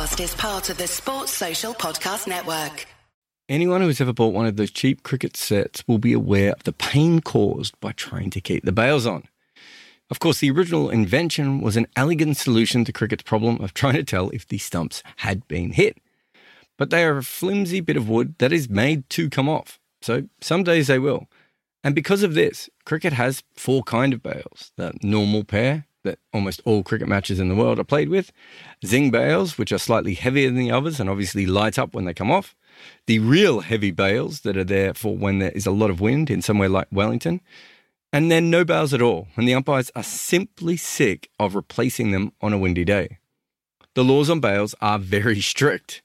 podcast is part of the Sports Social Podcast Network. Anyone who's ever bought one of those cheap cricket sets will be aware of the pain caused by trying to keep the bails on. Of course, the original invention was an elegant solution to cricket's problem of trying to tell if the stumps had been hit. But they are a flimsy bit of wood that is made to come off. So some days they will. And because of this, cricket has four kinds of bails. The normal pair, that almost all cricket matches in the world are played with. Zing bails, which are slightly heavier than the others and obviously light up when they come off. The real heavy bails that are there for when there is a lot of wind in somewhere like Wellington. And then no bails at all, and the umpires are simply sick of replacing them on a windy day. The laws on bails are very strict.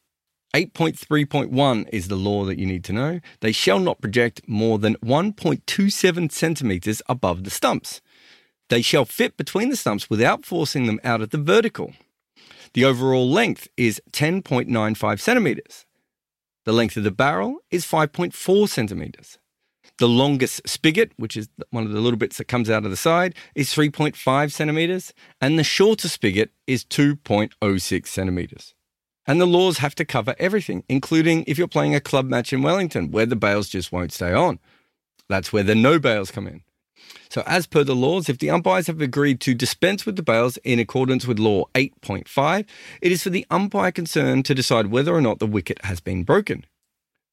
8.3.1 is the law that you need to know. They shall not project more than 1.27 centimetres above the stumps. They shall fit between the stumps without forcing them out at the vertical. The overall length is 10.95 centimetres. The length of the barrel is 5.4 centimetres. The longest spigot, which is one of the little bits that comes out of the side, is 3.5 centimetres, and the shorter spigot is 2.06 centimetres. And the laws have to cover everything, including if you're playing a club match in Wellington, where the bails just won't stay on. That's where the no bails come in. So as per the laws, if the umpires have agreed to dispense with the bails in accordance with law 8.5, it is for the umpire concerned to decide whether or not the wicket has been broken.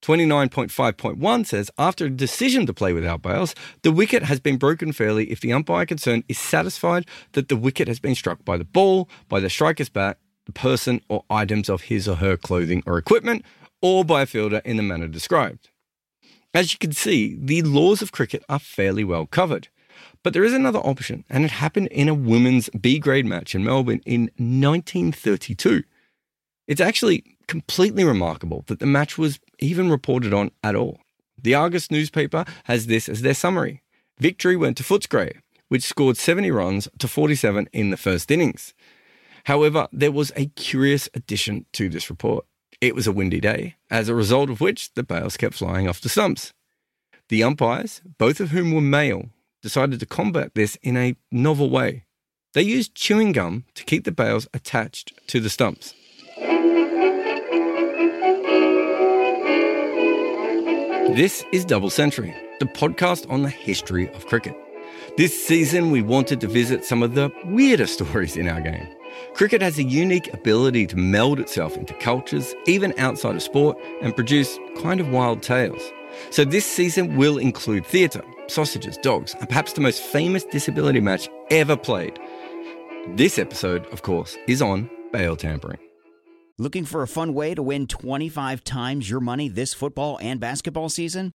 29.5.1 says, after a decision to play without bails, the wicket has been broken fairly if the umpire concerned is satisfied that the wicket has been struck by the ball, by the striker's bat, the person or items of his or her clothing or equipment, or by a fielder in the manner described. As you can see, the laws of cricket are fairly well covered. But there is another option, and it happened in a women's B-grade match in Melbourne in 1932. It's actually completely remarkable that the match was even reported on at all. The Argus newspaper has this as their summary. Victory went to Footscray, which scored 70 runs to 47 in the first innings. However, there was a curious addition to this report. It was a windy day, as a result of which the bails kept flying off the stumps. The umpires, both of whom were male, decided to combat this in a novel way. They used chewing gum to keep the bails attached to the stumps. This is Double Century, the podcast on the history of cricket. This season, we wanted to visit some of the weirder stories in our game. Cricket has a unique ability to meld itself into cultures, even outside of sport, and produce kind of wild tales. So this season will include theatre, sausages, dogs, and perhaps the most famous disability match ever played. This episode, of course, is on bail tampering. Looking for a fun way to win 25 times your money this football and basketball season?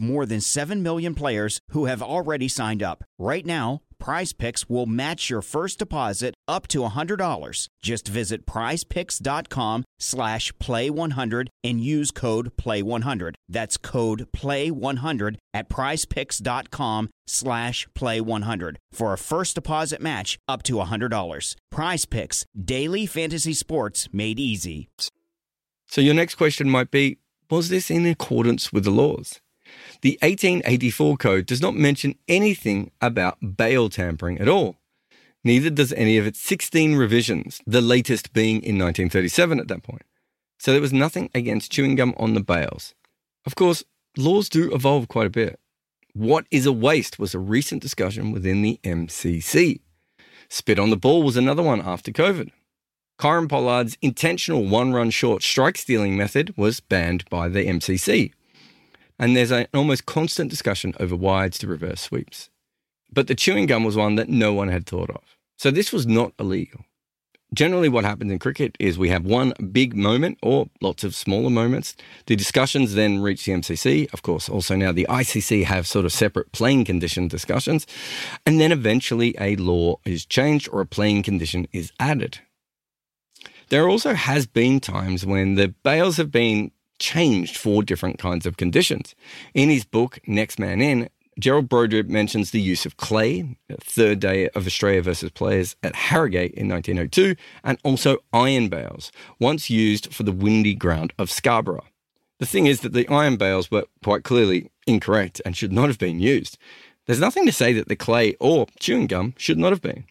more than 7 million players who have already signed up. Right now, Prize Picks will match your first deposit up to $100. Just visit prizepicks.com/play100 and use code PLAY100. That's code PLAY100 at prizepicks.com/play100 for a first deposit match up to $100. Prize Picks, daily fantasy sports made easy. So your next question might be, was this in accordance with the laws? The 1884 code does not mention anything about bail tampering at all. Neither does any of its 16 revisions, the latest being in 1937 at that point. So there was nothing against chewing gum on the bails. Of course, laws do evolve quite a bit. What is a waste was a recent discussion within the MCC. Spit on the ball was another one after COVID. Kyron Pollard's intentional one-run short strike-stealing method was banned by the MCC. And there's an almost constant discussion over wides to reverse sweeps. But the chewing gum was one that no one had thought of. So this was not illegal. Generally what happens in cricket is we have one big moment or lots of smaller moments. The discussions then reach the MCC. Of course, also now the ICC have sort of separate playing condition discussions. And then eventually a law is changed or a playing condition is added. there also has been times when the bails have been changed for different kinds of conditions. In his book, Next Man In, Gerald Broderick mentions the use of clay, third day of Australia versus players at Harrogate in 1902, and also iron bales, once used for the windy ground of Scarborough. The thing is that the iron bales were quite clearly incorrect and should not have been used. There's nothing to say that the clay or chewing gum should not have been.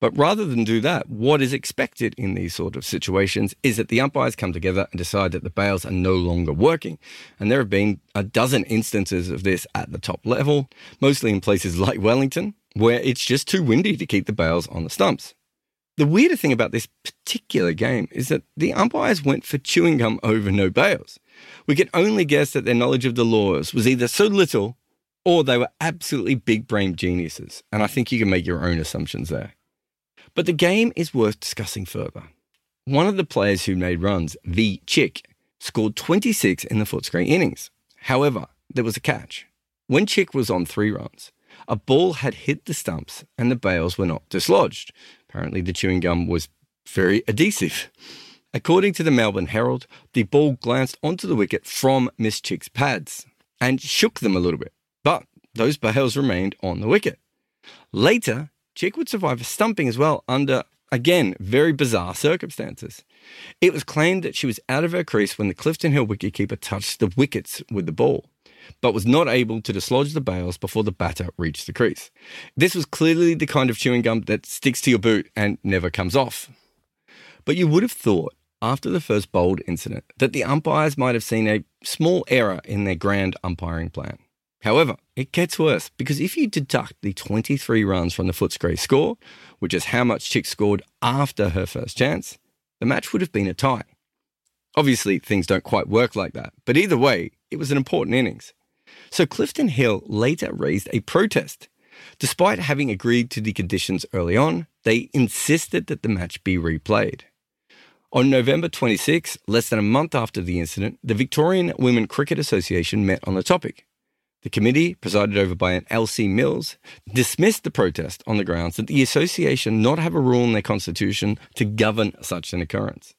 But rather than do that, what is expected in these sort of situations is that the umpires come together and decide that the bails are no longer working. And there have been a dozen instances of this at the top level, mostly in places like Wellington, where it's just too windy to keep the bails on the stumps. The weirder thing about this particular game is that the umpires went for chewing gum over no bails. We can only guess that their knowledge of the laws was either so little or they were absolutely big-brained geniuses. And I think you can make your own assumptions there. But the game is worth discussing further. One of the players who made runs, V. Chick, scored 26 in the Footscray innings. However, there was a catch. When Chick was on 3 runs, a ball had hit the stumps and the bails were not dislodged. Apparently the chewing gum was very adhesive. According to the Melbourne Herald, the ball glanced onto the wicket from Miss Chick's pads and shook them a little bit, but those bails remained on the wicket. Later, Chick would survive a stumping as well under, again, very bizarre circumstances. It was claimed that she was out of her crease when the Clifton Hill wicketkeeper touched the wickets with the ball, but was not able to dislodge the bails before the batter reached the crease. This was clearly the kind of chewing gum that sticks to your boot and never comes off. But you would have thought, after the first bowled incident, that the umpires might have seen a small error in their grand umpiring plan. However, it gets worse, because if you deduct the 23 runs from the Footscray score, which is how much Chick scored after her first chance, the match would have been a tie. Obviously, things don't quite work like that, but either way, it was an important innings. So Clifton Hill later raised a protest. Despite having agreed to the conditions early on, they insisted that the match be replayed. On November 26, less than a month after the incident, the Victorian Women Cricket Association met on the topic. The committee, presided over by an L.C. Mills, dismissed the protest on the grounds that the association not have a rule in their constitution to govern such an occurrence.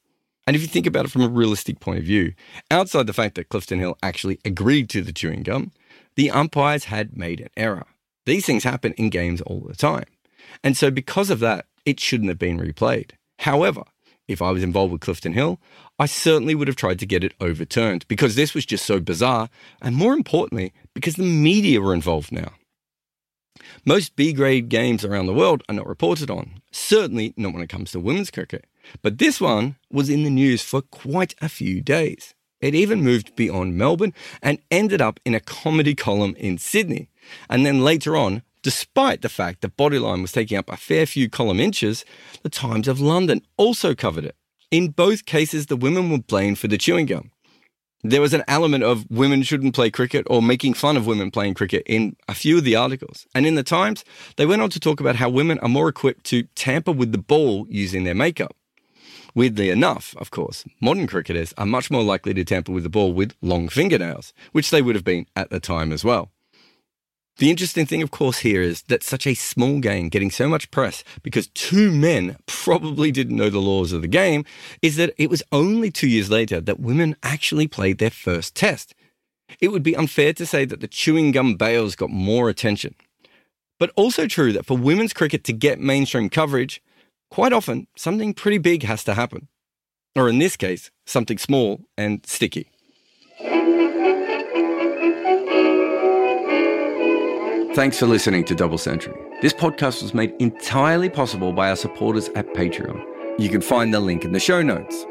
And if you think about it from a realistic point of view, outside the fact that Clifton Hill actually agreed to the chewing gum, the umpires had made an error. These things happen in games all the time. And so because of that, it shouldn't have been replayed. However, if I was involved with Clifton Hill, I certainly would have tried to get it overturned because this was just so bizarre, and more importantly, because the media were involved now. Most B-grade games around the world are not reported on, certainly not when it comes to women's cricket. But this one was in the news for quite a few days. It even moved beyond Melbourne and ended up in a comedy column in Sydney. And then later on, despite the fact that Bodyline was taking up a fair few column inches, the Times of London also covered it. In both cases, the women were blamed for the chewing gum. There was an element of women shouldn't play cricket or making fun of women playing cricket in a few of the articles. And in the Times, they went on to talk about how women are more equipped to tamper with the ball using their makeup. Weirdly enough, of course, modern cricketers are much more likely to tamper with the ball with long fingernails, which they would have been at the time as well. The interesting thing, of course, here is that such a small game getting so much press because 2 men probably didn't know the laws of the game is that it was only 2 years later that women actually played their first test. It would be unfair to say that the chewing gum bails got more attention. But also true that for women's cricket to get mainstream coverage, quite often something pretty big has to happen. Or in this case, something small and sticky. Thanks for listening to Double Century. This podcast was made entirely possible by our supporters at Patreon. You can find the link in the show notes.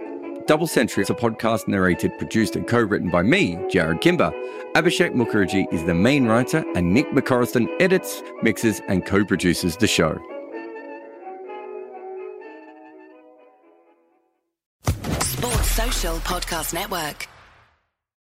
Double Century is a podcast narrated, produced and co-written by me, Jarrod Kimber. Abhishek Mukherjee is the main writer and Nick McCorriston edits, mixes and co-produces the show. Sports Social Podcast Network.